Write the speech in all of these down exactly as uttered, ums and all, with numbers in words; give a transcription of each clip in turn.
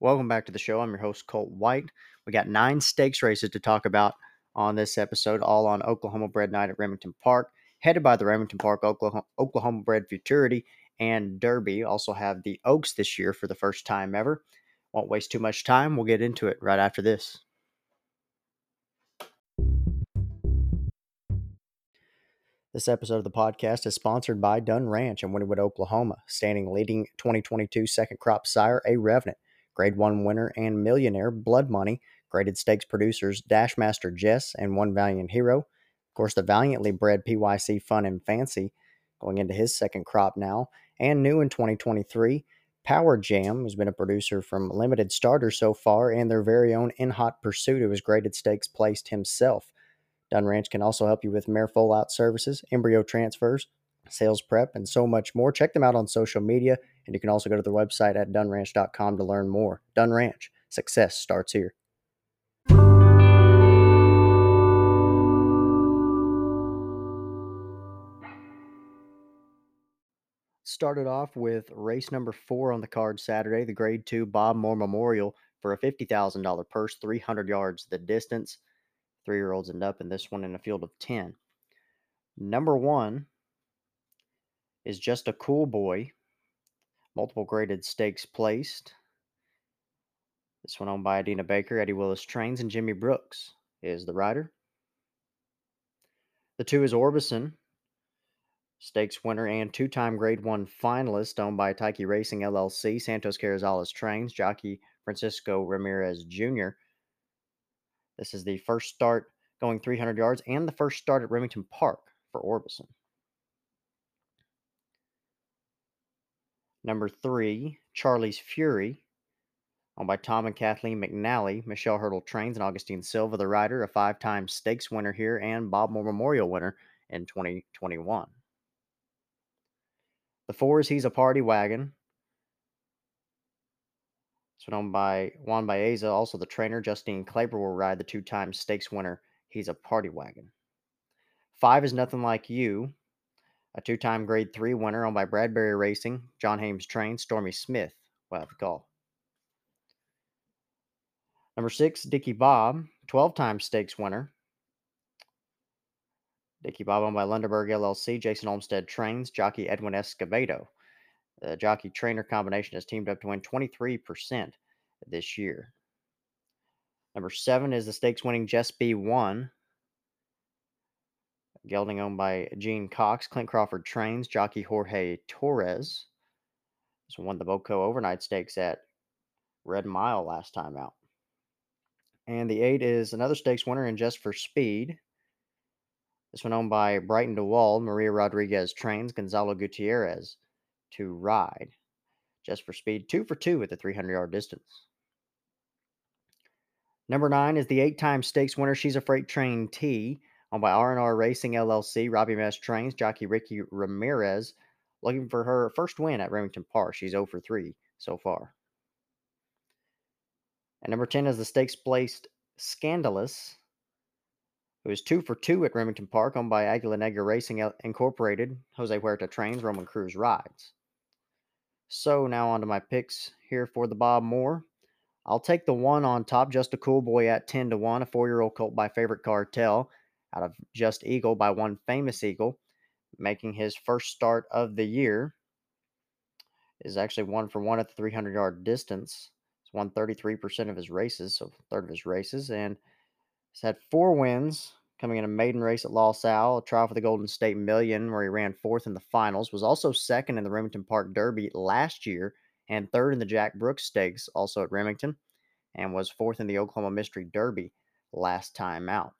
Welcome back to the show. I'm your host, Colt White. We got nine stakes races to talk about on this episode, all on Oklahoma Bred Night at Remington Park, headed by the Remington Park Oklahoma, Oklahoma Bred Futurity and Derby. Also have the Oaks this year for the first time ever. Won't waste too much time. We'll get into it right after this. This episode of the podcast is sponsored by Dunn Ranch in Winniewood, Oklahoma, standing leading twenty twenty-two second crop sire, A Revenant, Grade one winner and millionaire, Blood Money, graded stakes producers, Dashmaster Jess, and One Valiant Hero. Of course, the valiantly bred P Y C Fun and Fancy, going into his second crop now. And new in twenty twenty-three, Power Jam has been a producer from limited starter so far, and their very own In Hot Pursuit, who has graded stakes placed himself. Dunn Ranch can also help you with mare foal-out services, embryo transfers, sales prep, and so much more. Check them out on social media, and you can also go to their website at dunn ranch dot com to learn more. Dunn Ranch, success starts here. Started off with race number four on the card Saturday, the Grade two Bob Moore Memorial for a fifty thousand dollars purse, three hundred yards the distance. Three-year-olds end up in this one in a field of ten. Number one is Just a Cool Boy. Multiple graded stakes placed. This one owned by Adina Baker, Eddie Willis Trains, and Jimmy Brooks is the rider. The two is Orbison, stakes winner and two-time Grade one finalist, owned by Tyke Racing, L L C, Santos Carrizales Trains, jockey Francisco Ramirez Junior This is the first start going three hundred yards and the first start at Remington Park for Orbison. Number three, Charlie's Fury, owned by Tom and Kathleen McNally, Michelle Hurdle Trains, and Augustine Silva, the rider, a five-time stakes winner here and Bob Moore Memorial winner in twenty twenty-one. The four is He's a Party Wagon. It's owned by Juan Baeza, also the trainer. Justine Claver will ride the two-time stakes winner, He's a Party Wagon. Five is Nothing Like You, a two-time Grade three winner, owned by Bradbury Racing, John Hames Train, Stormy Smith. Wow, the call. Number six, Dickie Bob, twelve-time stakes winner. Dickie Bob, owned by Lunderberg, L L C, Jason Olmstead Trains, jockey Edwin Escobedo. The jockey-trainer combination has teamed up to win twenty-three percent this year. Number seven is the stakes-winning Jess B one. Gelding owned by Gene Cox, Clint Crawford Trains, jockey Jorge Torres. This won the Boco Overnight Stakes at Red Mile last time out. And the eight is another stakes winner in Just for Speed. This one owned by Brighton DeWall, Maria Rodriguez Trains, Gonzalo Gutierrez to ride. Just for Speed, two for two at the three hundred yard distance. Number nine is the eight-time stakes winner, She's a Freight Train T, owned by R and R Racing, L L C, Robbie Mess Trains, jockey Ricky Ramirez, looking for her first win at Remington Park. She's zero for three so far. And number ten is the stakes-placed Scandalous, who is two for two at Remington Park, owned by Aguila Negra Racing, Incorporated, Jose Huerta Trains, Roman Cruz rides. So now on to my picks here for the Bob Moore. I'll take the one on top, Just a Cool Boy at ten to one, a four-year-old colt by Favorite Cartel, out of Just Eagle by One Famous Eagle, making his first start of the year. Is actually one for one at the three hundred yard distance. He's won thirty-three percent of his races, so a third of his races, and he's had four wins, coming in a maiden race at La Salle, a trial for the Golden State Million, where he ran fourth in the finals, was also second in the Remington Park Derby last year, and third in the Jack Brooks Stakes, also at Remington, and was fourth in the Oklahoma Mystery Derby last time out.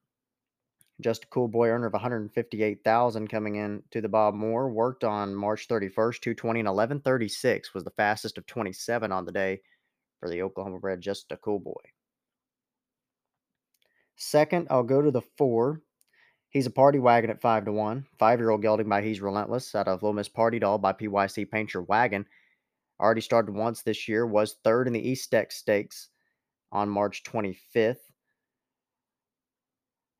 Just a Cool Boy, earner of one hundred fifty-eight thousand dollars coming in to the Bob Moore, worked on March thirty-first, two twenty, and eleven thirty-six was the fastest of twenty-seven on the day for the Oklahoma bred Just a Cool Boy. Second, I'll go to the four. He's a Party Wagon at five to one. Five-year-old gelding by He's Relentless, out of Little Miss Party Doll by P Y C Paint Your Wagon. Already started once this year, was third in the East Tech Stakes on March twenty-fifth.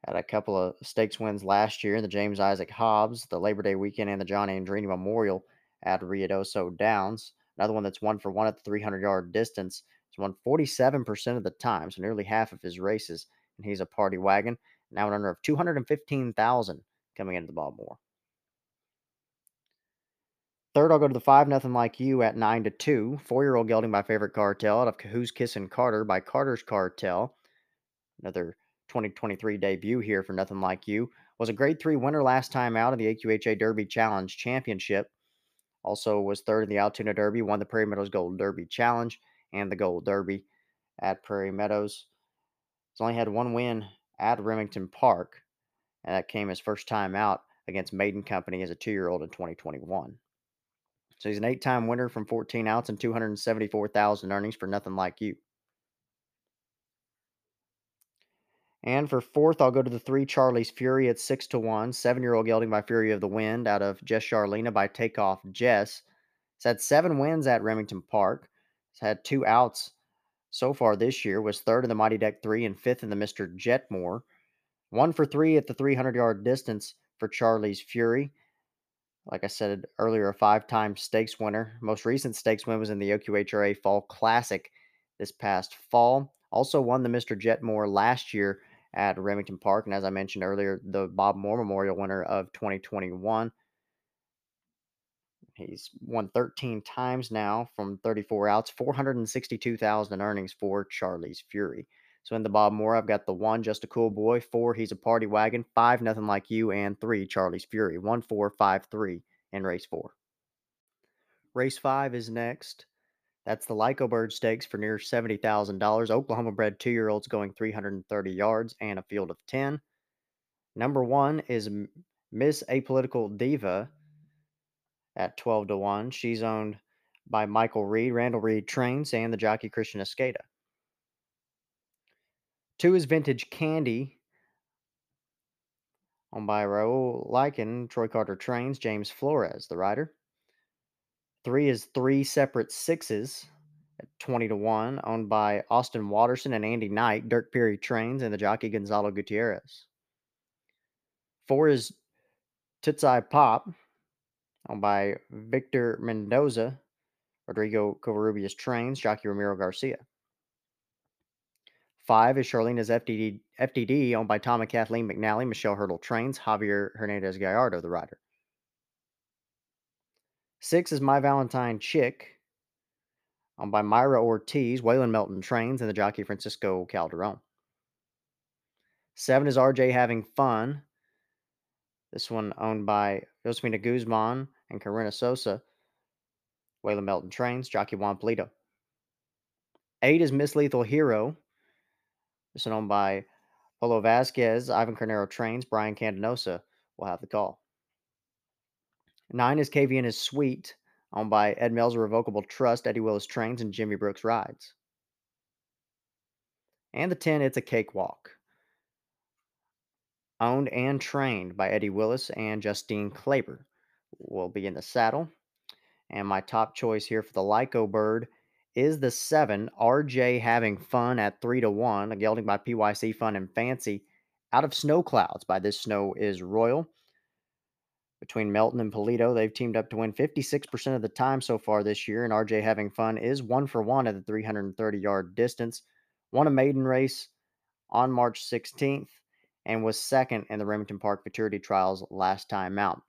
Had a couple of stakes wins last year, the James Isaac Hobbs, the Labor Day weekend, and the John Andrini Memorial at Ruidoso Downs. Another one that's one for one at the three hundred yard distance. It's He's won forty-seven percent of the time, so nearly half of his races, and he's a party wagon. Now an under of two hundred fifteen thousand coming into the Baltimore. Third, I'll go to the five, Nothing Like You at nine to two. Four-year-old gelding by Favorite Cartel out of Who's Kissin' Carter by Carter's Cartel. Another twenty twenty-three debut here for Nothing Like You. Was a grade three winner last time out of the A Q H A Derby Challenge Championship. Also was third in the Altoona Derby. Won the Prairie Meadows Gold Derby Challenge and the Gold Derby at Prairie Meadows. He's only had one win at Remington Park, and that came his first time out against Maiden Company as a two-year-old in twenty twenty-one. So he's an eight-time winner from fourteen outs and two hundred seventy-four thousand earnings for Nothing Like You. And for fourth, I'll go to the three, Charlie's Fury at six to one. Seven-year-old gelding by Fury of the Wind out of Jess Charlena by Takeoff Jess. He's had seven wins at Remington Park. He's had two outs so far this year. Was third in the Mighty Deck three and fifth in the Mister Jetmore. One for three at the three hundred yard distance for Charlie's Fury. Like I said earlier, a five-time stakes winner. Most recent stakes win was in the O Q H R A Fall Classic this past fall. Also won the Mister Jetmore last year at Remington Park. And as I mentioned earlier, the Bob Moore Memorial winner of twenty twenty-one. He's won thirteen times now from thirty-four outs, four hundred sixty-two thousand in earnings for Charlie's Fury. So in the Bob Moore, I've got the one, Just a Cool Boy, four, He's a Party Wagon, five, Nothing Like You, and three, Charlie's Fury. One, four, five, three in race four. Race five is next. That's the Lyco Bird Stakes for near seventy thousand dollars. Oklahoma-bred two-year-olds going three hundred thirty yards and a field of ten. Number one is Miss Apolitical Diva at twelve to one. She's owned by Michael Reed. Randall Reed trains, and the jockey Christian Escada. Two is Vintage Candy, owned by Raul Lycan. Troy Carter trains, James Flores the rider. Three is Three Separate Sixes at twenty to one, owned by Austin Watterson and Andy Knight. Dirk Peary trains, and the jockey Gonzalo Gutierrez. Four is Toots I Pop, owned by Victor Mendoza. Rodrigo Covarrubias trains, jockey Ramiro Garcia. Five is Charlena's F D D, F D D, owned by Tom and Kathleen McNally. Michelle Hurdle trains, Javier Hernandez-Gallardo the rider. Six is My Valentine Chick, owned by Myra Ortiz. Waylon Melton trains, and the jockey Francisco Calderon. Seven is R J Having Fun. This one owned by Josefina Guzman and Karina Sosa. Waylon Melton trains, jockey Juan Polito. Eight is Miss Lethal Hero. This one owned by Polo Vasquez. Ivan Carnero trains, Brian Candinosa will have the call. Nine is K V N is Sweet, owned by Ed Mel's Irrevocable Trust. Eddie Willis trains, and Jimmy Brooks rides. And the ten, It's a Cakewalk, owned and trained by Eddie Willis and Justine Claber, will be in the saddle. And my top choice here for the Lyco Bird is the seven, R J Having Fun at three to one, a gelding by P Y C Fun and Fancy out of Snow Clouds by This Snow is Royal. Between Melton and Polito, they've teamed up to win fifty-six percent of the time so far this year, and R J Having Fun is one for one at the three hundred thirty yard distance. Won a maiden race on March sixteenth and was second in the Remington Park Futurity Trials last time out.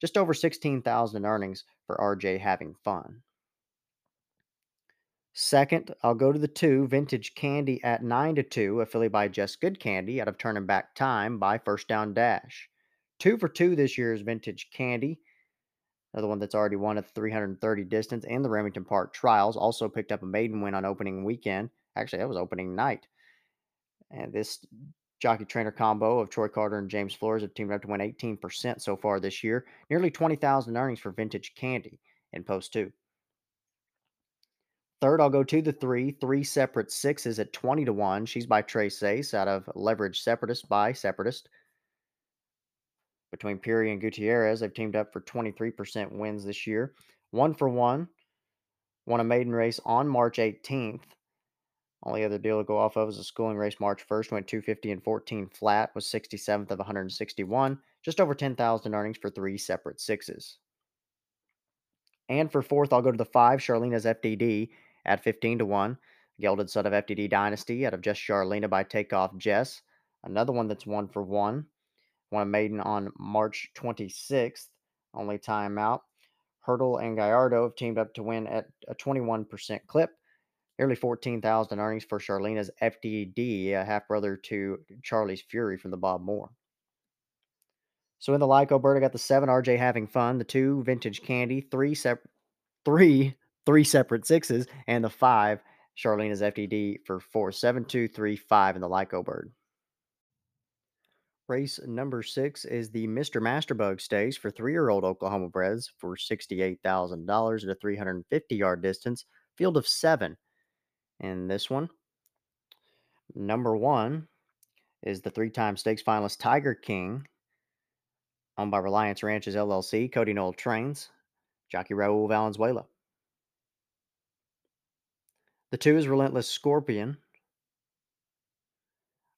Just over sixteen thousand in earnings for R J Having Fun. Second, I'll go to the two, Vintage Candy at nine to two, a filly by Jess Goodcandy out of Turning Back Time by First Down Dash. Two for two this year is Vintage Candy, another one that's already won at the three hundred thirty distance and the Remington Park Trials. Also picked up a maiden win on opening weekend. Actually, that was opening night. And this jockey-trainer combo of Troy Carter and James Flores have teamed up to win eighteen percent so far this year. Nearly twenty thousand earnings for Vintage Candy in post two. Third, I'll go to the three, Three Separate Sixes at twenty to one. She's by Trace Ace out of Leverage Separatist by Separatist. Between Peary and Gutierrez, they've teamed up for twenty-three percent wins this year. One for one. Won a maiden race on March eighteenth. Only other deal to go off of is a schooling race March first. Went two fifty and fourteen flat. Was sixty-seventh of one hundred sixty-one. Just over ten thousand earnings for Three Separate Sixes. And for fourth, I'll go to the five, Charlena's F D D at fifteen to one. Gelded Son of F T D Dynasty out of Jess Charlena by Takeoff Jess. Another one that's one for one. Won a maiden on March twenty-sixth. Only timeout. Hurdle and Gallardo have teamed up to win at a twenty-one percent clip. Nearly fourteen thousand dollars in earnings for Charlena's F T D, a half-brother to Charlie's Fury from the Bob Moore. So in the like, Alberta got the seven, R J Having Fun, the two, Vintage Candy, three, sep three, three separate sixes, and the five, Charlena's F T D for four, seven, two, three, five in the Lyco Bird. Race number six is the Mister Masterbug Stakes for three-year-old Oklahoma breds for sixty-eight thousand dollars at a three hundred fifty yard distance, field of seven. In this one, number one is the three-time stakes finalist Tiger King, owned by Reliance Ranches, L L C, Cody Knoll trains, jockey Raul Valenzuela. The two is Relentless Scorpion,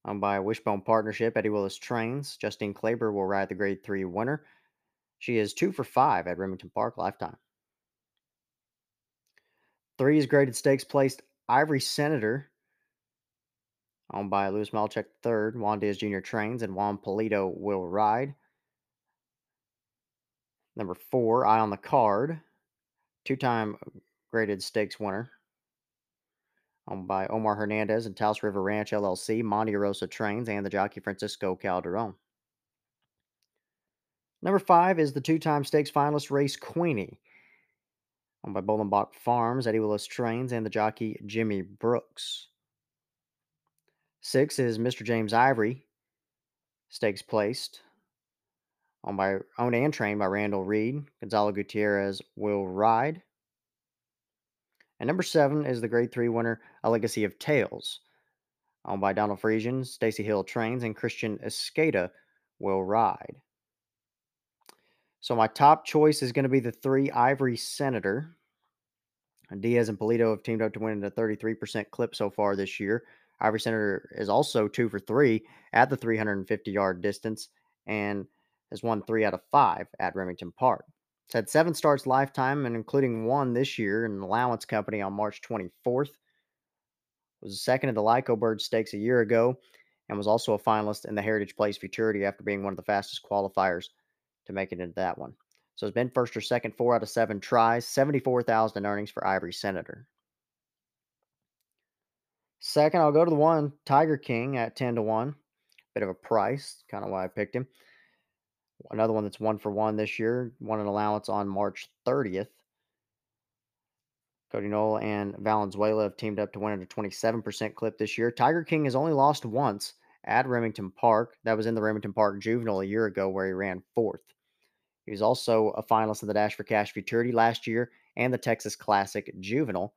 owned by Wishbone Partnership, Eddie Willis trains. Justine Claber will ride the grade three winner. She is two for five at Remington Park lifetime. Three is graded stakes placed Ivory Senator, owned by Louis Malchek the third, Juan Diaz Junior trains, and Juan Polito will ride. Number four, Eye on the Card, two-time graded stakes winner, owned by Omar Hernandez and Taos River Ranch, L L C, Monte Rosa trains, and the jockey Francisco Calderon. Number five is the two-time stakes finalist Race Queenie, owned by Bolenbach Farms, Eddie Willis trains, and the jockey Jimmy Brooks. Six is Mister James Ivory, stakes placed, Owned, by, owned and trained by Randall Reed. Gonzalo Gutierrez will ride. And number seven is the grade three winner, A Legacy of Tales, owned by Donald Friesian, Stacy Hill trains, and Christian Escada will ride. So my top choice is going to be the three, Ivory Senator. Diaz and Polito have teamed up to win at a thirty-three percent clip so far this year. Ivory Senator is also two for three at the three hundred fifty yard distance, and has won three out of five at Remington Park. It's had seven starts lifetime, and including one this year in an allowance company on March twenty-fourth. Was second in the Lyco Bird Stakes a year ago, and was also a finalist in the Heritage Place Futurity after being one of the fastest qualifiers to make it into that one. So it's been first or second, four out of seven tries, seventy-four thousand in earnings for Ivory Senator. Second, I'll go to the one, Tiger King at ten to one. Bit of a price, kind of why I picked him. Another one that's one for one this year. Won an allowance on March thirtieth. Cody Knoll and Valenzuela have teamed up to win at a twenty-seven percent clip this year. Tiger King has only lost once at Remington Park. That was in the Remington Park Juvenile a year ago where he ran fourth. He was also a finalist in the Dash for Cash Futurity last year and the Texas Classic Juvenile.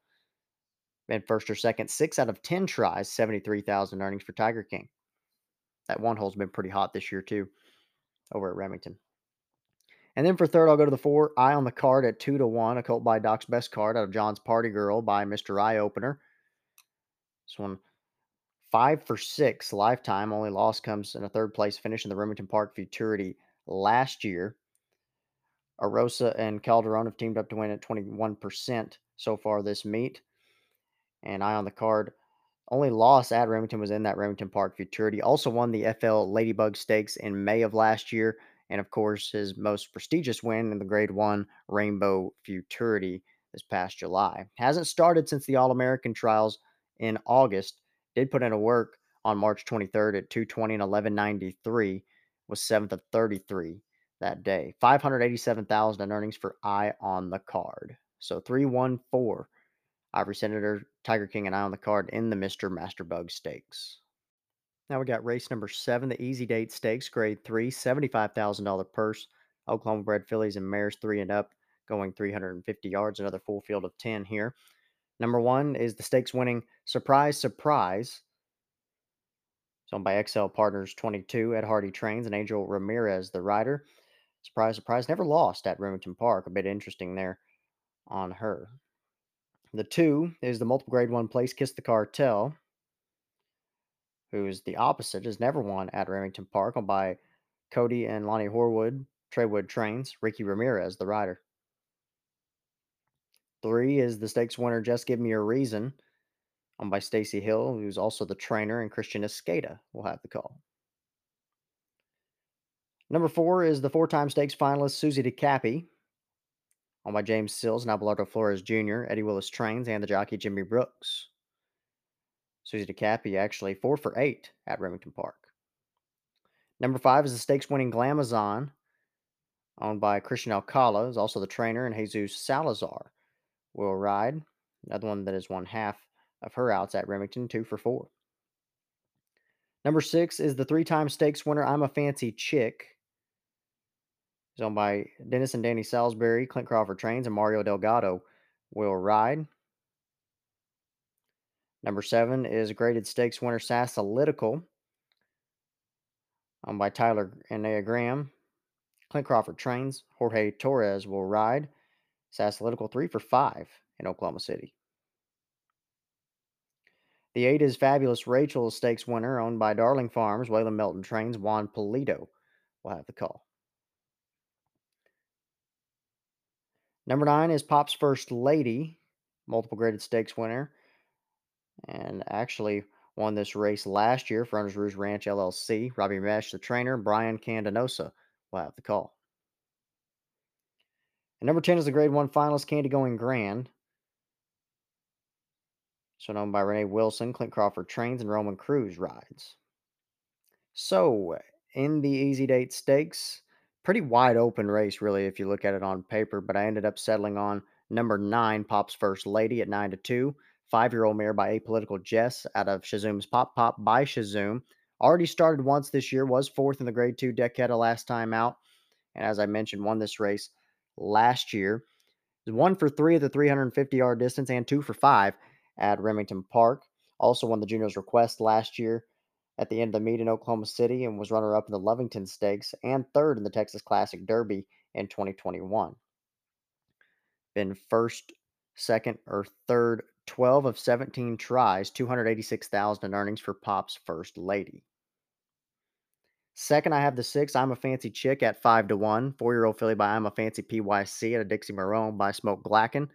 Been first or second, six out of ten tries, seventy-three thousand earnings for Tiger King. That one hole's been pretty hot this year too, over at Remington. And then for third, I'll go to the four, Eye on the Card at two to one, a colt by Doc's Best Card out of John's Party Girl by Mister Eye Opener. This one, five for six lifetime. Only loss comes in a third place finish in the Remington Park Futurity last year. Arosa and Calderon have teamed up to win at twenty-one percent so far this meet. And Eye on the Card, only loss at Remington was in that Remington Park Futurity. Also won the F L Ladybug Stakes in May of last year. And, of course, his most prestigious win in the Grade one Rainbow Futurity this past July. Hasn't started since the All-American Trials in August. Did put in a work on March twenty-third at two twenty and eleven ninety-three. Was seventh of thirty-three that day. five hundred eighty-seven thousand dollars in earnings for Eye on the Card. So three one four. Ivory Senator, Tiger King, and Eye on the Card in the Mister Masterbug Stakes. Now we got race number seven, the Easy Date Stakes, grade three, seventy-five thousand dollar purse. Oklahoma bred fillies and mares three and up, going three hundred fifty yards, another full field of ten here. Number one is the stakes winning Surprise, Surprise. It's owned by X L Partners twenty-two, Ed Hardy trains, and Angel Ramirez, the rider. Surprise, Surprise, never lost at Remington Park. A bit interesting there on her. The two is the multiple grade one place, Kiss the Cartel, who is the opposite, has never won at Remington Park, owned by Cody and Lonnie Horwood, Treywood trains, Ricky Ramirez, the rider. Three is the stakes winner, Just Give Me a Reason, um, by Stacey Hill, who's also the trainer, and Christian Escada will have the call. Number four is the four-time stakes finalist Susie DiCapi, owned by James Sills and Abelardo Flores Junior, Eddie Willis trains, and the jockey Jimmy Brooks. Susie DiCapi actually four for eight at Remington Park. Number five is the stakes-winning Glamazon, owned by Christian Alcala, is also the trainer, and Jesus Salazar will ride. Another one that is one half of her outs at Remington, two for four. Number six is the three-time stakes winner I'm a Fancy Chick. It's owned by Dennis and Danny Salisbury, Clint Crawford trains, and Mario Delgado will ride. Number seven is graded stakes winner Sassolitical, owned by Tyler and Naya Graham. Clint Crawford trains, Jorge Torres will ride. Sassolitical three for five in Oklahoma City. The eight is Fabulous Rachel, stakes winner, owned by Darling Farms, Waylon Melton trains, Juan Polito will have the call. Number nine is Pop's First Lady, multiple graded stakes winner, and actually won this race last year for Hunters Rouge Ranch L L C. Robbie Mesh, the trainer, Brian Candinosa will have the call. And number ten is the grade one finalist, Candy Going Grand. So known by Renee Wilson, Clint Crawford trains, and Roman Cruz rides. So in the Easy Date Stakes, pretty wide open race, really, if you look at it on paper. But I ended up settling on number nine, Pop's First Lady, at nine to two. Five-year-old mare by Apolitical Jess out of Shazoom's Pop Pop by Shazoom. Already started once this year, was fourth in the grade two Decada last time out. And as I mentioned, won this race last year. One for three at the three hundred fifty yard distance and two for five at Remington Park. Also won the Junior's Request last year at the end of the meet in Oklahoma City and was runner-up in the Lovington Stakes and third in the Texas Classic Derby in twenty twenty-one. Been first, second, or third twelve of seventeen tries, two hundred eighty-six thousand dollars in earnings for Pop's First Lady. Second, I have the six, I'm a Fancy Chick, at five to one. Four-year-old filly by I'm a Fancy P Y C at a Dixie Marone by Smoke Glacken.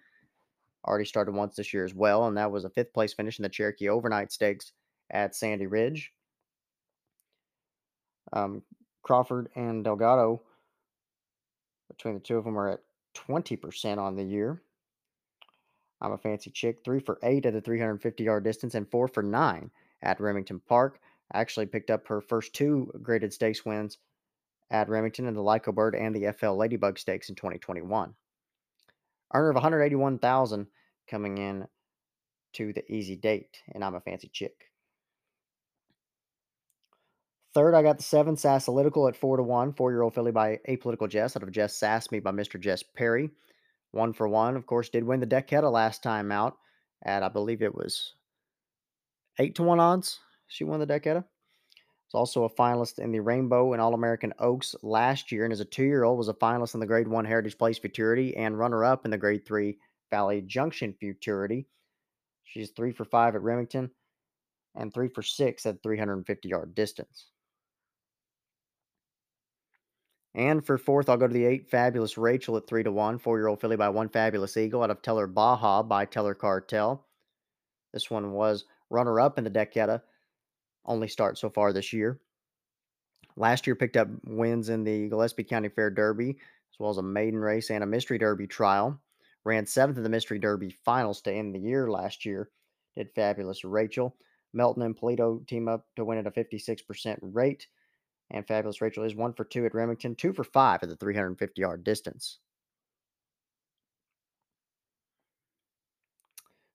Already started once this year as well, and that was a fifth-place finish in the Cherokee Overnight Stakes at Sandy Ridge. Um, Crawford and Delgado, between the two of them, are at twenty percent on the year. I'm a Fancy Chick, three for eight at the three hundred fifty yard distance and four for nine at Remington Park. Actually picked up her first two graded stakes wins at Remington in the Lyco Bird and the F L Ladybug Stakes in twenty twenty-one. Earner of one hundred eighty-one thousand dollars coming in to the Easy Date, and I'm a Fancy Chick. Third, I got the seven, Sassolitical, at four to one. Four-year-old filly by Apolitical Jess out of Jess Sass Me by Mister Jess Perry. One for one, of course, did win the Decada last time out at, I believe it was eight to one odds. She won the Decada. Was also a finalist in the Rainbow and All-American Oaks last year, and as a two-year-old was a finalist in the Grade one Heritage Place Futurity and runner-up in the Grade three Valley Junction Futurity. She's three for five at Remington and three for six at three hundred fifty yard distance. And for fourth, I'll go to the eight, Fabulous Rachel, at three to one. Four-year-old filly by One Fabulous Eagle out of Teller Baja by Teller Cartel. This one was runner-up in the Decada. Only start so far this year. Last year picked up wins in the Gillespie County Fair Derby, as well as a maiden race and a Mystery Derby trial. Ran seventh in the Mystery Derby finals to end the year last year. Did Fabulous Rachel. Melton and Polito team up to win at a fifty-six percent rate. And Fabulous Rachel is one for two at Remington, two for five at the three hundred fifty yard distance.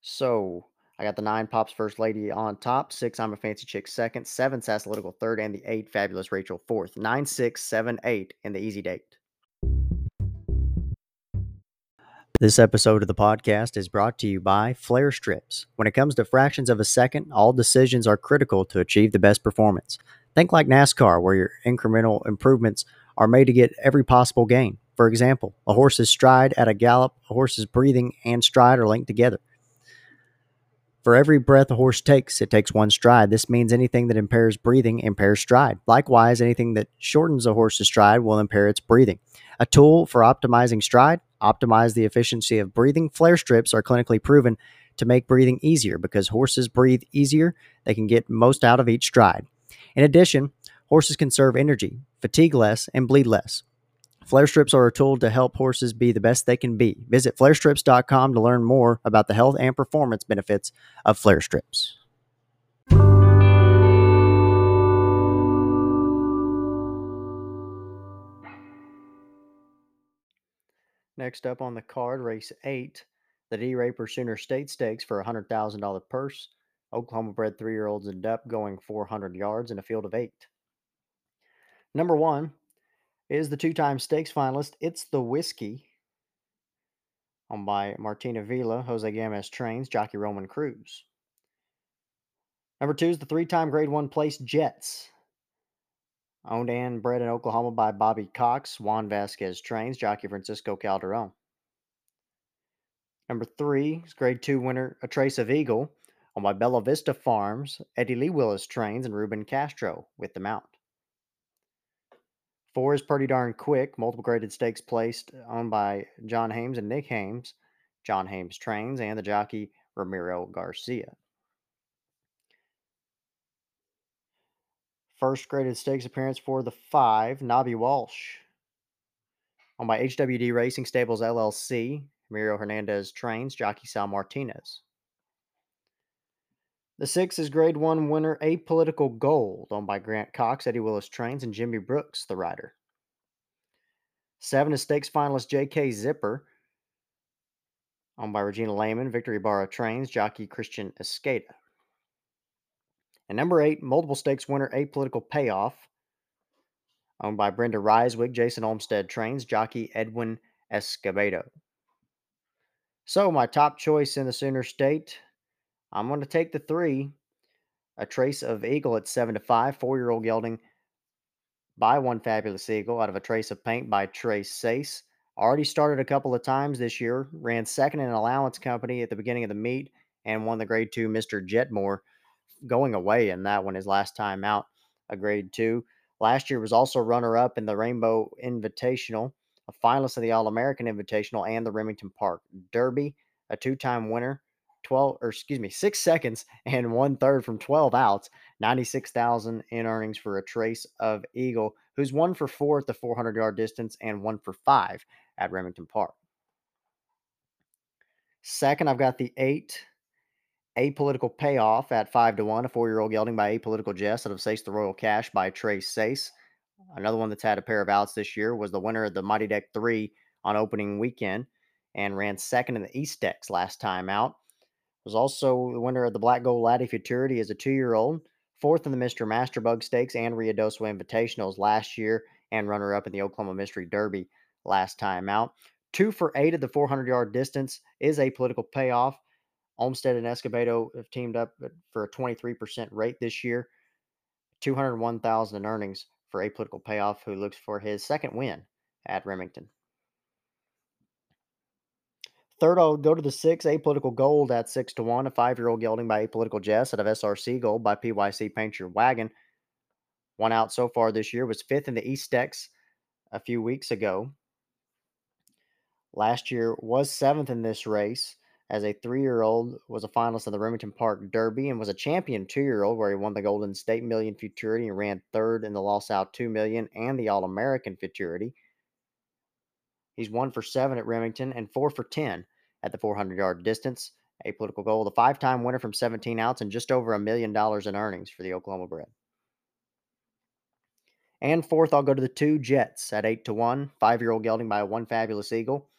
So I got the nine, Pop's First Lady, on top. Six, I'm a Fancy Chick, second. Seven, Sassolitical, third. And the eight, Fabulous Rachel, fourth. Nine, six, seven, eight in the Easy Date. This episode of the podcast is brought to you by Flare Strips. When it comes to fractions of a second, all decisions are critical to achieve the best performance. Think like NASCAR, where your incremental improvements are made to get every possible gain. For example, a horse's stride at a gallop, a horse's breathing, and stride are linked together. For every breath a horse takes, it takes one stride. This means anything that impairs breathing impairs stride. Likewise, anything that shortens a horse's stride will impair its breathing. A tool for optimizing stride, optimize the efficiency of breathing. Flare Strips are clinically proven to make breathing easier because horses breathe easier. They can get most out of each stride. In addition, horses conserve energy, fatigue less, and bleed less. Flare strips are a tool to help horses be the best they can be. Visit flare strips dot com to learn more about the health and performance benefits of flare strips. Next up on the card, race eight, the D. Ray Pursuner State Stakes for a one hundred thousand dollars purse. Oklahoma-bred three-year-olds and up going four hundred yards in a field of eight. Number one is the two-time stakes finalist, It's the Whiskey, owned by Martina Vila, Jose Gomez trains, jockey Roman Cruz. Number two is the three-time grade one place, Jets, owned and bred in Oklahoma by Bobby Cox, Juan Vasquez trains, jockey Francisco Calderon. Number three is grade two winner, A Trace of Eagle, owned by Bella Vista Farms, Eddie Lee Willis trains, and Ruben Castro with the mount. Four is Pretty Darn Quick, multiple graded stakes placed, owned by John Hames and Nick Hames. John Hames trains, and the jockey Ramiro Garcia. First graded stakes appearance for the five, Nobby Walsh, owned by H W D Racing Stables, L L C. Ramiro Hernandez trains, jockey Sal Martinez. The sixth is grade one winner, Apolitical Gold, owned by Grant Cox, Eddie Willis trains, and Jimmy Brooks, the rider. Seven is stakes finalist J K Zipper, owned by Regina Lehman, Victory Barra trains, jockey Christian Escada. And number eight, multiple stakes winner, Apolitical Payoff, owned by Brenda Reiswig, Jason Olmstead trains, jockey Edwin Escobedo. So my top choice in the Sooner State, I'm going to take the three, A Trace of Eagle at seven to five, four-year-old gelding by One Fabulous Eagle out of A Trace of Paint by Trace Sace. Already started a couple of times this year, ran second in an allowance company at the beginning of the meet, and won the grade two Mister Jetmore, going away in that one his last time out, a grade two. Last year was also runner-up in the Rainbow Invitational, a finalist of the All-American Invitational and the Remington Park Derby, a two-time winner. twelve, or excuse me, six seconds and one third from twelve outs, ninety-six thousand in earnings for A Trace of Eagle, who's one for four at the four hundred yard distance and one for five at Remington Park. Second, I've got the eight, Apolitical Payoff at five to one, a four-year-old gelding by Apolitical Jess out of Sace the Royal Cash by Trace Sace. Another one that's had a pair of outs this year, was the winner of the Mighty Deck three on opening weekend and ran second in the East Decks last time out. Was also the winner of the Black Gold Laddie Futurity as a two-year-old, fourth in the Mister Masterbug Stakes and Ruidoso Invitationals last year, and runner-up in the Oklahoma Mystery Derby last time out. Two for eight at the four hundred yard distance is Apolitical Payoff. Olmstead and Escobedo have teamed up for a twenty-three percent rate this year. two hundred one thousand dollars in earnings for Apolitical Payoff, who looks for his second win at Remington. Third, I'll go to the six, Apolitical Gold at six to one, a five-year-old gelding by Apolitical Jess out of S R C Gold by P Y C Paint Your Wagon. One out so far this year, was fifth in the East Decks a few weeks ago. Last year was seventh in this race as a three-year-old, was a finalist in the Remington Park Derby and was a champion two-year-old where he won the Golden State Million Futurity and ran third in the Los Al two million and the All-American Futurity. He's one for seven at Remington and four for ten at the four hundred yard distance. Apolitical Gold, a five-time winner from seventeen outs and just over a million dollars in earnings for the Oklahoma bred. And fourth, I'll go to the two, Jets at eight to one, five-year-old gelding by One Fabulous Eagle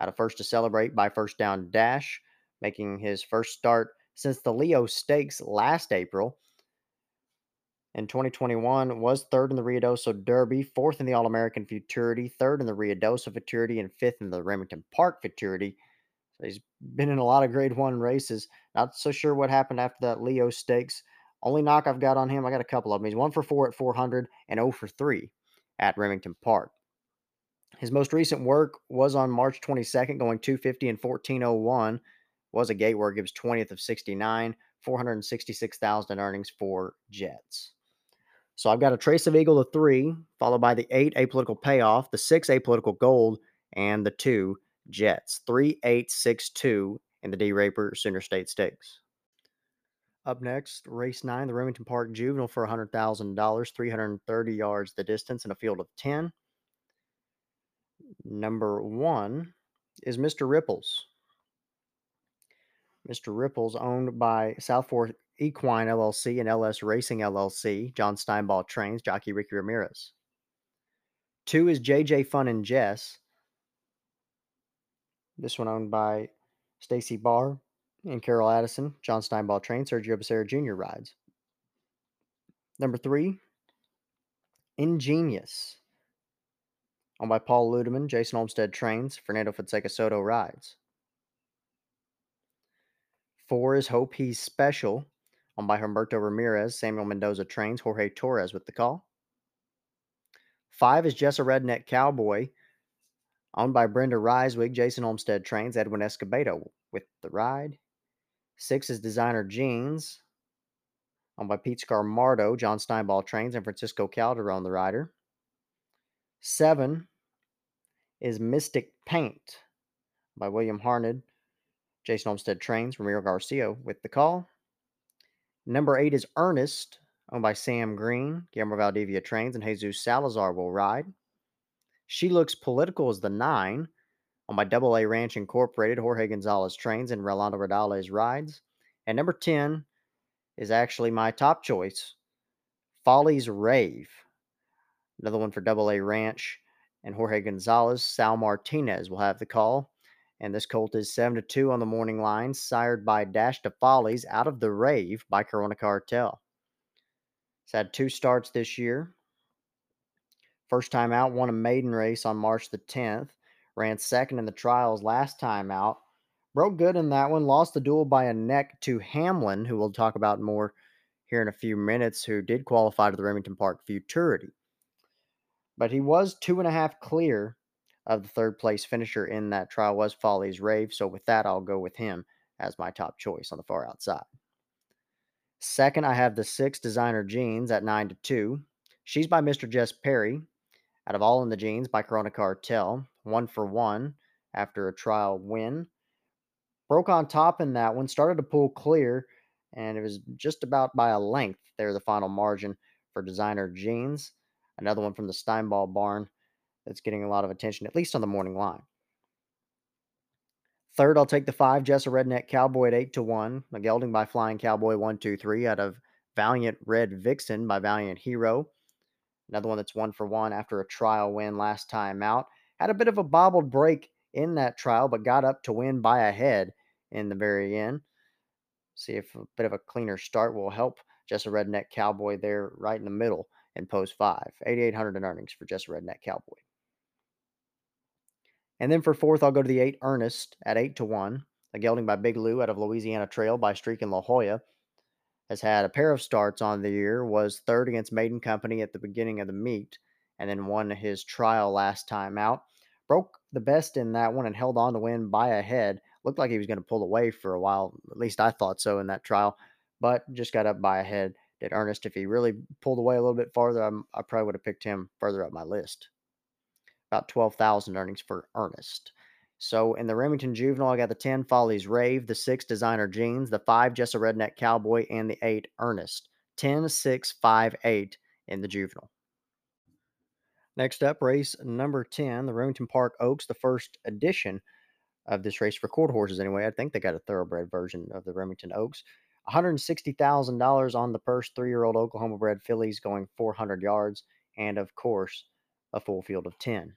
out of First to Celebrate by First Down Dash, making his first start since the Leo Stakes last April. In twenty twenty-one, was third in the Ruidoso Derby, fourth in the All-American Futurity, third in the Ruidoso Futurity, and fifth in the Remington Park Futurity. So he's been in a lot of grade one races. Not so sure what happened after that Leo Stakes. Only knock I've got on him, I got a couple of them. He's one for four at four hundred and oh for three at Remington Park. His most recent work was on March twenty-second, going two fifty and fourteen oh one. Was a gate where it gives twentieth of sixty-nine, four hundred sixty-six thousand dollars in earnings for Jets. So I've got A Trace of Eagle, the three, followed by the eight, Apolitical Payoff, the six, Apolitical Gold, and the two, Jets. Three, eight, six, two and the D-Raper Sooner State Stakes. Up next, race nine, the Remington Park Juvenile for one hundred thousand dollars, three hundred thirty yards the distance in a field of ten. Number one is Mister Ripples. Mister Ripples, owned by South Fork Equine L L C and L S Racing L L C, John Steinball trains, jockey Ricky Ramirez. Two is J J Fun and Jess. This one owned by Stacy Barr and Carol Addison, John Steinball trains, Sergio Becerra Junior rides. Number three, Ingenious, owned by Paul Ludeman, Jason Olmstead trains, Fernando Fonseca Soto rides. Four is Hope He's Special, owned by Humberto Ramirez, Samuel Mendoza trains, Jorge Torres with the call. Five is Just a Redneck Cowboy, owned by Brenda Reiswig, Jason Olmstead trains, Edwin Escobedo with the ride. Six is Designer Jeans, owned by Pete Scarmardo, John Steinball trains, and Francisco Calderon the rider. Seven is Mystic Paint, by William Harned, Jason Olmstead trains, Ramiro Garcia with the call. Number eight is Ernest, owned by Sam Green. Guillermo Valdivia trains, and Jesus Salazar will ride. She Looks Political is the nine, owned by Double A Ranch Incorporated. Jorge Gonzalez trains, and Rolando Rodales rides. And number ten is actually my top choice, Follies Rave. Another one for Double A Ranch and Jorge Gonzalez. Sal Martinez will have the call. And this colt is seven to two on the morning line, sired by Dash to Follies out of the Rave by Corona Cartel. It's had two starts this year. First time out, won a maiden race on March the tenth. Ran second in the trials last time out. Broke good in that one. Lost the duel by a neck to Hamlin, who we'll talk about more here in a few minutes, who did qualify to the Remington Park Futurity. But he was two and a half clear of the third-place finisher in that trial was Follies Rave. So with that, I'll go with him as my top choice on the far outside. Second, I have the six Designer Jeans at nine to two. She's by Mister Jess Perry, out of All in the Jeans by Corona Cartel. One for one after a trial win. Broke on top in that one, started to pull clear, and it was just about by a length there, the final margin for Designer Jeans. Another one from the Steinball barn that's getting a lot of attention, at least on the morning line. Third, I'll take the five, Jess a Redneck Cowboy at eight to one. A gelding by Flying Cowboy one two three out of Valiant Red Vixen by Valiant Hero. Another one that's one for one after a trial win last time out. Had a bit of a bobbled break in that trial, but got up to win by a head in the very end. See if a bit of a cleaner start will help Jess a Redneck Cowboy there right in the middle in post five. eighty-eight hundred in earnings for Jess a Redneck Cowboy. And then for fourth, I'll go to the eight, Ernest, at eight to one. A gelding by Big Lou out of Louisiana Trail by Streak and La Jolla. Has had a pair of starts on the year. Was third against Maiden Company at the beginning of the meet. And then won his trial last time out. Broke the best in that one and held on to win by a head. Looked like he was going to pull away for a while. At least I thought so in that trial. But just got up by a head. Did Ernest. If he really pulled away a little bit farther, I'm, I probably would have picked him further up my list. About twelve thousand earnings for Ernest. So in the Remington Juvenile, I got the ten, Follies Rave, the six, Designer Jeans, the five, Just a Redneck Cowboy, and the eight, Ernest. ten, six, five, eight in the Juvenile. Next up, race number ten, the Remington Park Oaks, the first edition of this race for quarter horses anyway. I think they got a thoroughbred version of the Remington Oaks. one hundred sixty thousand dollars on the purse, three-year-old Oklahoma-bred fillies going four hundred yards, and of course, a full field of ten.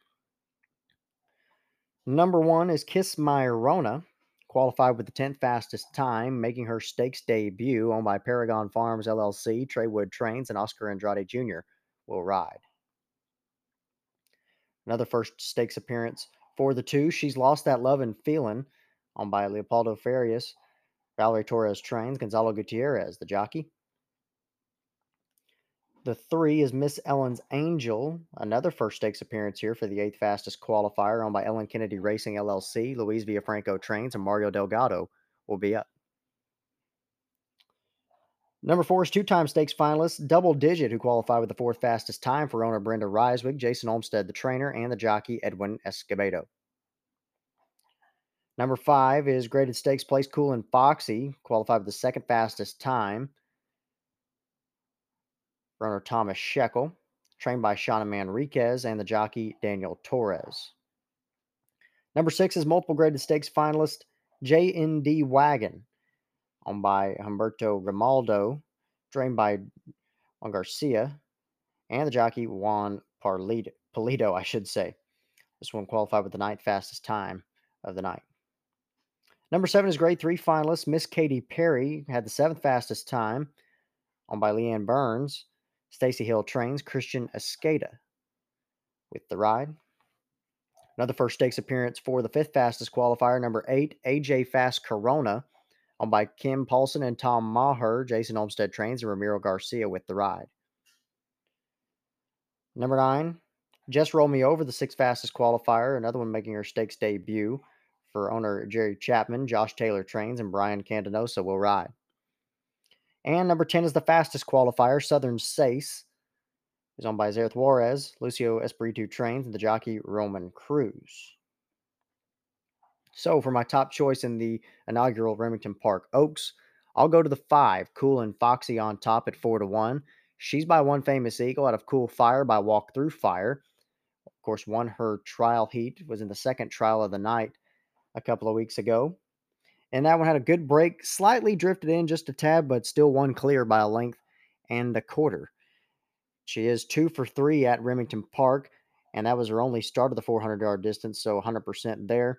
Number one is Kiss My Rona, qualified with the tenth fastest time, making her stakes debut, owned by Paragon Farms L L C, Trey Wood trains, and Oscar Andrade Junior will ride. Another first stakes appearance for the two. She's Lost That Love and Feeling, owned by Leopoldo Farias, Valerie Torres trains, Gonzalo Gutierrez the jockey. The three is Miss Ellen's Angel, another first stakes appearance here for the eighth fastest qualifier, owned by Ellen Kennedy Racing L L C. Luis Villafranco trains, and Mario Delgado will be up. Number four is two-time stakes finalist Double Digit, who qualified with the fourth fastest time for owner Brenda Reiswig, Jason Olmstead the trainer, and the jockey Edwin Escobedo. Number five is graded stakes place, Cool and Foxy, qualified with the second fastest time. Runner Thomas Sheckle, trained by Shauna Manriquez and the jockey Daniel Torres. Number six is multiple graded stakes finalist J N D Wagon, owned by Humberto Grimaldo, trained by Juan Garcia, and the jockey Juan Pulido, Pulido, I should say. This one qualified with the ninth fastest time of the night. Number seven is grade three finalist Miss Katie Perry, had the seventh fastest time, owned by Leanne Burns. Stacy Hill trains Christian Escada with the ride. Another first stakes appearance for the fifth fastest qualifier, number eight, A J Fast Corona, owned by Kim Paulson and Tom Maher. Jason Olmstead trains and Ramiro Garcia with the ride. Number nine, Just Roll Me Over, the sixth fastest qualifier. Another one making her stakes debut for owner Jerry Chapman. Josh Taylor trains and Brian Cantanosa will ride. And number ten is the fastest qualifier, Southern Sace, is owned by Zareth Juarez. Lucio Espiritu trains and the jockey Roman Cruz. So for my top choice in the inaugural Remington Park Oaks, I'll go to the five, Cool and Foxy on top at four to one. She's by One Famous Eagle out of Cool Fire by Walk Through Fire. Of course, won her trial heat, was in the second trial of the night a couple of weeks ago. And that one had a good break, slightly drifted in just a tad, but still won clear by a length and a quarter. She is two for three at Remington Park, and that was her only start of the four hundred yard distance, so one hundred percent there.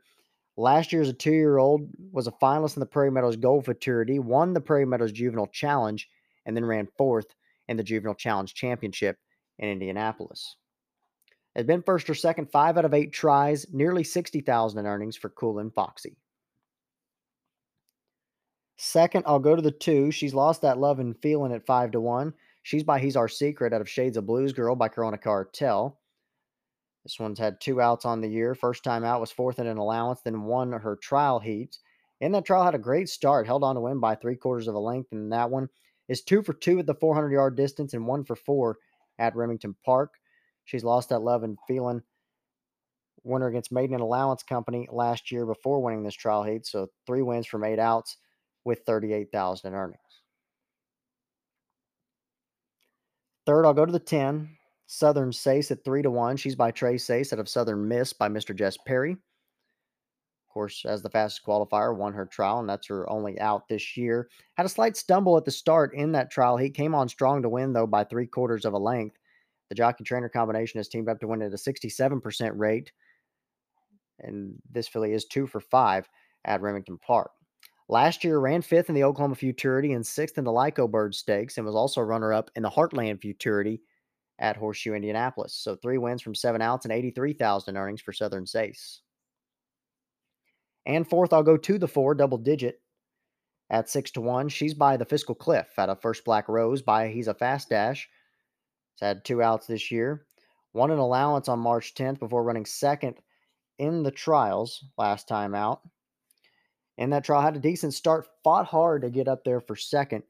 Last year's a two year old was a finalist in the Prairie Meadows Gold Futurity, won the Prairie Meadows Juvenile Challenge, and then ran fourth in the Juvenile Challenge Championship in Indianapolis. Has been first or second, five out of eight tries, nearly sixty thousand dollars in earnings for Cool and Foxy. Second, I'll go to the two. She's Lost That Love and Feeling at five to one. She's by He's Our Secret out of Shades of Blues Girl by Corona Cartel. This one's had two outs on the year. First time out was fourth in an allowance, then won her trial heat. In that trial, had a great start, held on to win by three quarters of a length, and that one is two for two at the four hundred yard distance and one for four at Remington Park. She's Lost That Love and Feeling, winner against Maiden and Allowance Company last year before winning this trial heat, so three wins from eight outs with thirty-eight thousand dollars in earnings. Third, I'll go to the ten. Southern Sace at three to one. She's by Trey Sace out of Southern Miss by Mister Jess Perry. Of course, as the fastest qualifier, won her trial, and that's her only out this year. Had a slight stumble at the start in that trial. He came on strong to win, though, by three quarters of a length. The jockey-trainer combination has teamed up to win at a sixty-seven percent rate, and this filly is two for five at Remington Park. Last year, ran fifth in the Oklahoma Futurity and sixth in the Lyco Bird Stakes, and was also runner-up in the Heartland Futurity at Horseshoe, Indianapolis. So three wins from seven outs and eighty-three thousand dollars in earnings for Southern Sace. And fourth, I'll go to the four, double digit at six to one. She's by The Fiscal Cliff out of First Black Rose by He's a Fast Dash. It's had two outs this year. Won an allowance on March tenth before running second in the trials last time out. In that trial, had a decent start, fought hard to get up there for second.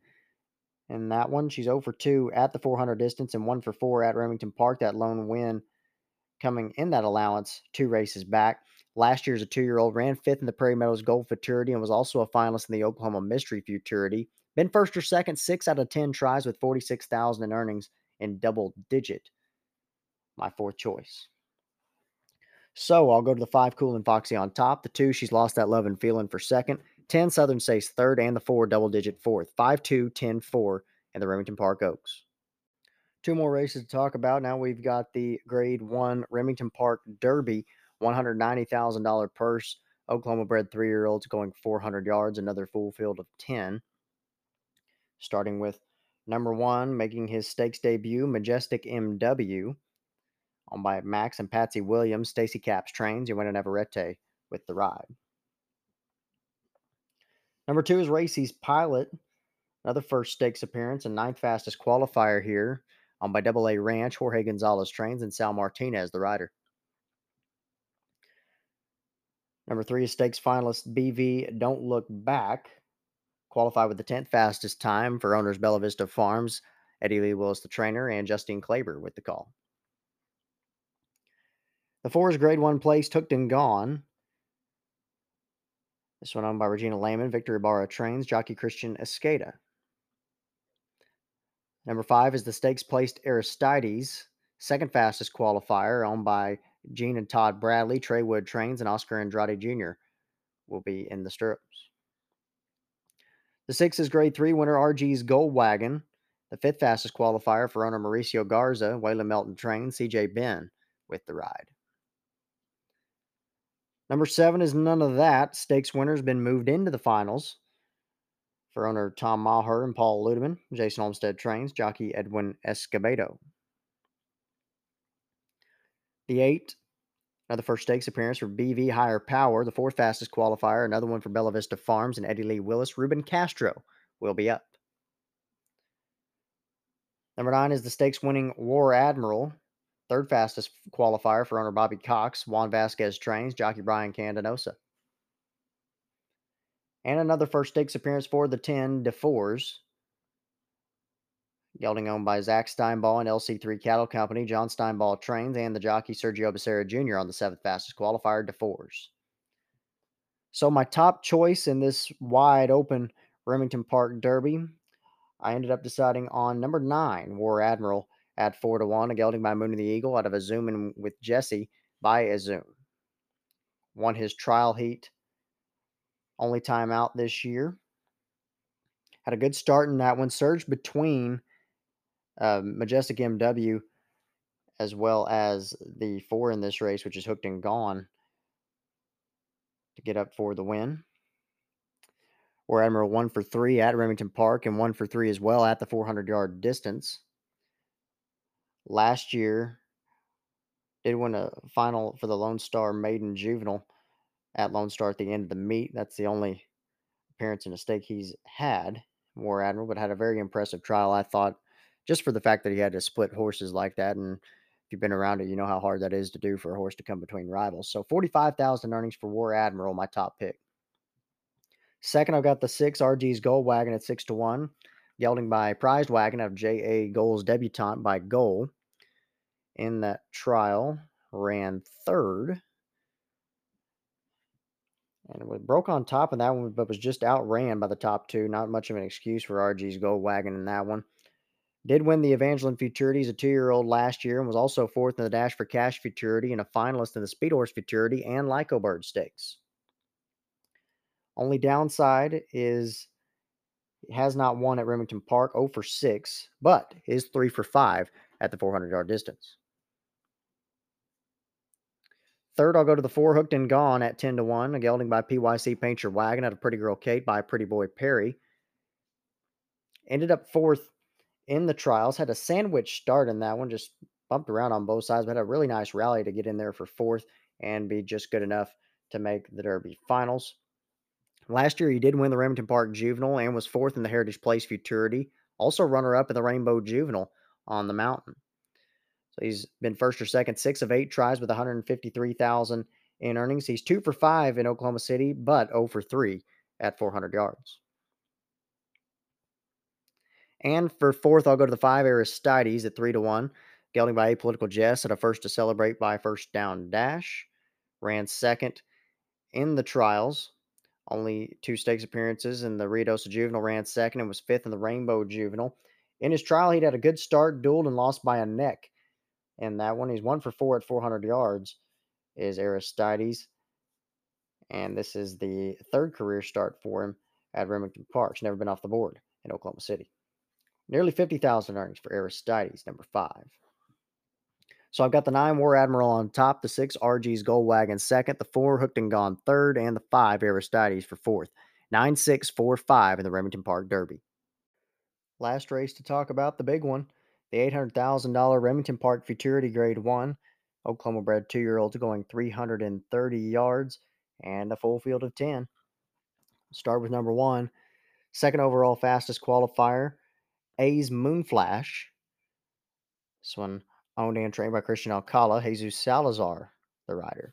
And that one, she's zero for two at the four hundred distance and one for four at Remington Park. That lone win coming in that allowance two races back. Last year's a two year old, ran fifth in the Prairie Meadows Gold Futurity and was also a finalist in the Oklahoma Mystery Futurity. Been first or second, six out of ten tries with forty-six thousand dollars in earnings in double digit. My fourth choice. So I'll go to the five, Cool and Foxy on top. The two, She's Lost That Love and Feeling for second. ten, Southern Sace third, and the four, double digit fourth. five, two, ten, four in the Remington Park Oaks. Two more races to talk about. Now we've got the grade one Remington Park Derby, one hundred ninety thousand dollars purse. Oklahoma bred three year olds going four hundred yards, another full field of ten. Starting with number one, making his stakes debut, Majestic M W, owned by Max and Patsy Williams. Stacy Capps trains. Joanna Navarrete with the ride. Number two is Racy's Pilot, another first stakes appearance and ninth fastest qualifier here, on by Double A Ranch. Jorge Gonzalez trains and Sal Martinez the rider. Number three is stakes finalist B V Don't Look Back, qualified with the tenth fastest time for owners Bella Vista Farms, Eddie Lee Willis the trainer, and Justine Claber with the call. The four is grade one place, Hooked and Gone, This one owned by Regina Lehman, Victor Ibarra Trains, jockey Christian Escada. Number five is the stakes placed Aristides, second fastest qualifier, owned by Gene and Todd Bradley, Trey Wood Trains, and Oscar Andrade Junior will be in the stirrups. The sixth is grade three winner R G's Gold Wagon, the fifth fastest qualifier for owner Mauricio Garza, Waylon Melton Trains, C J Benn with the ride. Number seven is None of That. Stakes winner has been moved into the finals for owner Tom Maher and Paul Ludeman, Jason Olmstead Trains, jockey Edwin Escobedo. The eight, another first stakes appearance for B V Higher Power, the fourth fastest qualifier. Another one for Bella Vista Farms and Eddie Lee Willis. Ruben Castro will be up. Number nine is the stakes winning War Admiral, third fastest qualifier for owner Bobby Cox, Juan Vasquez Trains, jockey Brian Candinosa. And another first stakes appearance for the ten, DeFours, gelding owned by Zach Steinball and L C three Cattle Company, John Steinball Trains, and the jockey Sergio Becerra Junior on the seventh fastest qualifier, DeFours. So my top choice in this wide open Remington Park Derby, I ended up deciding on number nine, War Admiral, at four to one, a gelding by Moon of the Eagle out of a Zoom and with Jesse by a Zoom. Won his trial heat, only time out this year. Had a good start in that one. Surged between Uh, Majestic M W, as well as the four in this race, which is Hooked and Gone, to get up for the win. War Admiral one for three at Remington Park and one for three as well at the four hundred yard distance. Last year, did win a final for the Lone Star Maiden Juvenile at Lone Star at the end of the meet. That's the only appearance and a stake he's had, War Admiral, but had a very impressive trial, I thought, just for the fact that he had to split horses like that. And if you've been around it, you know how hard that is to do for a horse to come between rivals. So forty-five thousand earnings for War Admiral, my top pick. Second, I've got the six, R G's Gold Wagon at six to one, gelding by Prized Wagon of J A. Goal's Debutante by Goal. In that trial, ran third. And it broke on top of that one, but was just outran by the top two. Not much of an excuse for R G's Gold Wagon in that one. Did win the Evangeline Futurity as a two-year-old last year and was also fourth in the Dash for Cash Futurity and a finalist in the Speed Horse Futurity and Lyco Bird Stakes. Only downside is he has not won at Remington Park, oh for six, but is three for five at the four hundred yard distance. Third, I'll go to the four, Hooked and Gone at ten to one, a gelding by P Y C Paint Your Wagon out of Pretty Girl Kate by Pretty Boy Perry. Ended up fourth in the trials, had a sandwich start in that one, just bumped around on both sides, but had a really nice rally to get in there for fourth and be just good enough to make the Derby finals. Last year, he did win the Remington Park Juvenile and was fourth in the Heritage Place Futurity, also runner-up in the Rainbow Juvenile on the mountain. So he's been first or second, six of eight tries with one hundred fifty-three thousand in earnings. He's two for five in Oklahoma City, but oh for three at four hundred yards. And for fourth, I'll go to the five, Aristides at three to one, gelding by Apolitical Jess at a first to celebrate by First Down Dash. Ran second in the trials, only two stakes appearances in the Rio Doce Juvenile. Ran second and was fifth in the Rainbow Juvenile. In his trial, he'd had a good start, dueled and lost by a neck. And that one, he's one for four at four hundred yards, is Aristides. And this is the third career start for him at Remington Park. He's never been off the board in Oklahoma City. Nearly fifty thousand earnings for Aristides, number five. So I've got the nine, War Admiral on top, the six, R G's Gold Wagon second, the four, Hooked and Gone third, and the five, Aristides for fourth. Nine, six, four, five in the Remington Park Derby. Last race to talk about, the big one, the eight hundred thousand dollar Remington Park Futurity Grade one. Oklahoma bred two-year-olds going three hundred thirty yards and a full field of ten. Start with number one, second overall fastest qualifier, A's Moonflash. This one owned and trained by Christian Alcala. Jesus Salazar, the rider.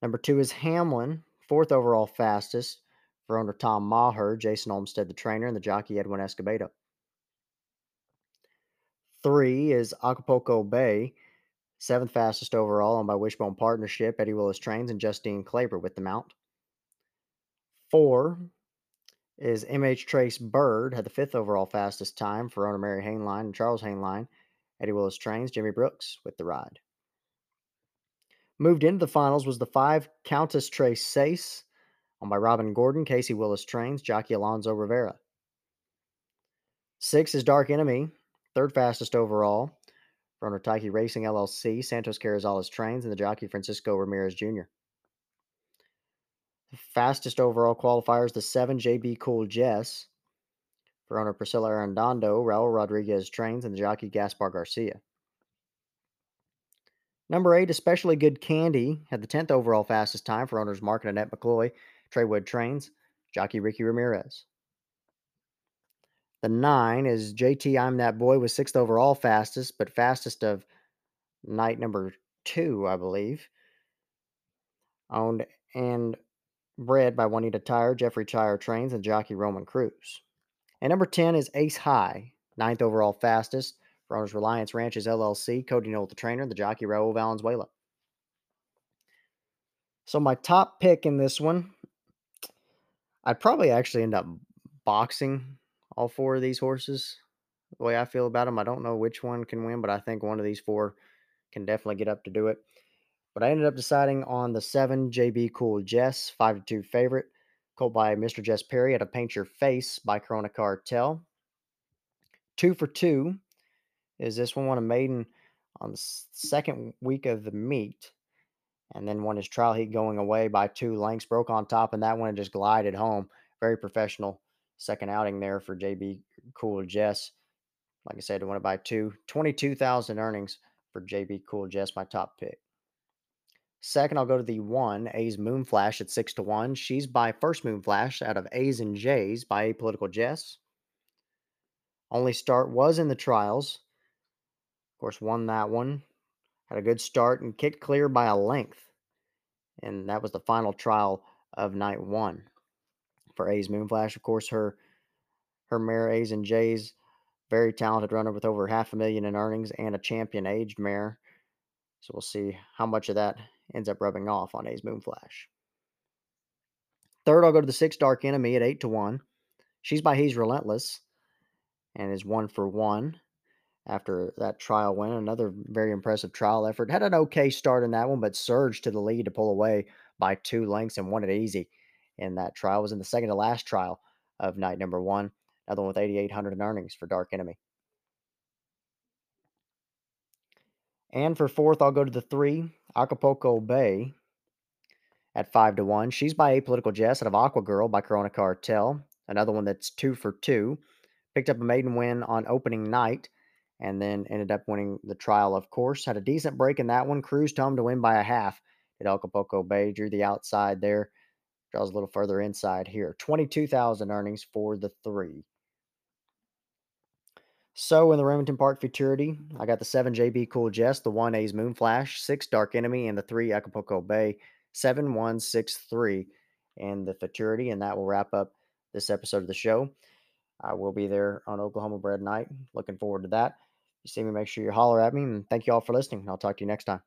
Number two is Hamlin, fourth overall fastest for owner Tom Maher, Jason Olmstead, the trainer, and the jockey Edwin Escobedo. Three is Acapulco Bay, seventh fastest overall, owned by Wishbone Partnership, Eddie Willis Trains, and Justine Claver with the mount. Four is M H Trace Bird had the fifth overall fastest time for owner Mary Hainline and Charles Hainline. Eddie Willis trains Jimmy Brooks with the ride. Moved into the finals was the five Countess Trace Sace, owned by Robin Gordon, Casey Willis trains, jockey Alonzo Rivera. Six is Dark Enemy, third fastest overall, for owner Tyke Racing L L C, Santos Carrizales trains, and the jockey Francisco Ramirez Junior The fastest overall qualifier is the seven J B Cool Jess, for owner Priscilla Arredondo, Raul Rodriguez trains, and the jockey Gaspar Garcia. Number eight, Especially Good Candy, had the tenth overall fastest time for owners Mark and Annette McCloy, Trey Wood trains, jockey Ricky Ramirez. The nine is J T I'm That Boy was sixth overall fastest, but fastest of night number two, I believe. Owned and bred by Juanita Tyre, Jeffrey Tyre trains, and jockey Roman Cruz. And number ten is Ace High, ninth overall fastest, for owners Reliance Ranches L L C, Cody Knoll the trainer, and the jockey Raul Valenzuela. So my top pick in this one, I'd probably actually end up boxing all four of these horses. The way I feel about them, I don't know which one can win, but I think one of these four can definitely get up to do it. But I ended up deciding on the seven J B Cool Jess, five to two favorite, called by Mister Jess Perry at a Paint Your Face by Corona Cartel. Two for two is this one, won a maiden on the second week of the meet. And then won his trial heat going away by two lengths, broke on top, and that one just glided home. Very professional second outing there for J B Cool Jess. Like I said, won it by two. twenty-two thousand earnings for J B Cool Jess, my top pick. Second, I'll go to the one, A's Moonflash at six to one. She's by First Moonflash out of A's and J's by Apolitical Jess. Only start was in the trials. Of course, won that one. Had a good start and kicked clear by a length. And that was the final trial of night one. For A's Moonflash, of course, her her mare A's and J's, very talented runner with over half a million in earnings and a champion aged mare. So we'll see how much of that ends up rubbing off on A's Moonflash. Third, I'll go to the six Dark Enemy at eight to one. She's by He's Relentless and is one for one after that trial win. Another very impressive trial effort. Had an okay start in that one, but surged to the lead to pull away by two lengths and won it easy. In that trial, it was in the second to last trial of night number one. Another one with eighty-eight hundred in earnings for Dark Enemy. And for fourth, I'll go to the three, Acapulco Bay at five to one. She's by Apolitical Jess out of Aqua Girl by Corona Cartel. Another one that's two for two. Picked up a maiden win on opening night and then ended up winning the trial, of course. Had a decent break in that one. Cruised home to win by a half at Acapulco Bay. Drew the outside there. Draws a little further inside here. twenty-two thousand earnings for the three. So in the Remington Park Futurity, I got the seven J B Cool Jess, the one A's Moonflash, six Dark Enemy, and the three Acapulco Bay, seven, one, six, three, and the Futurity. And that will wrap up this episode of the show. I will be there on Oklahoma Bred Night. Looking forward to that. If you see me, make sure you holler at me. And thank you all for listening. I'll talk to you next time.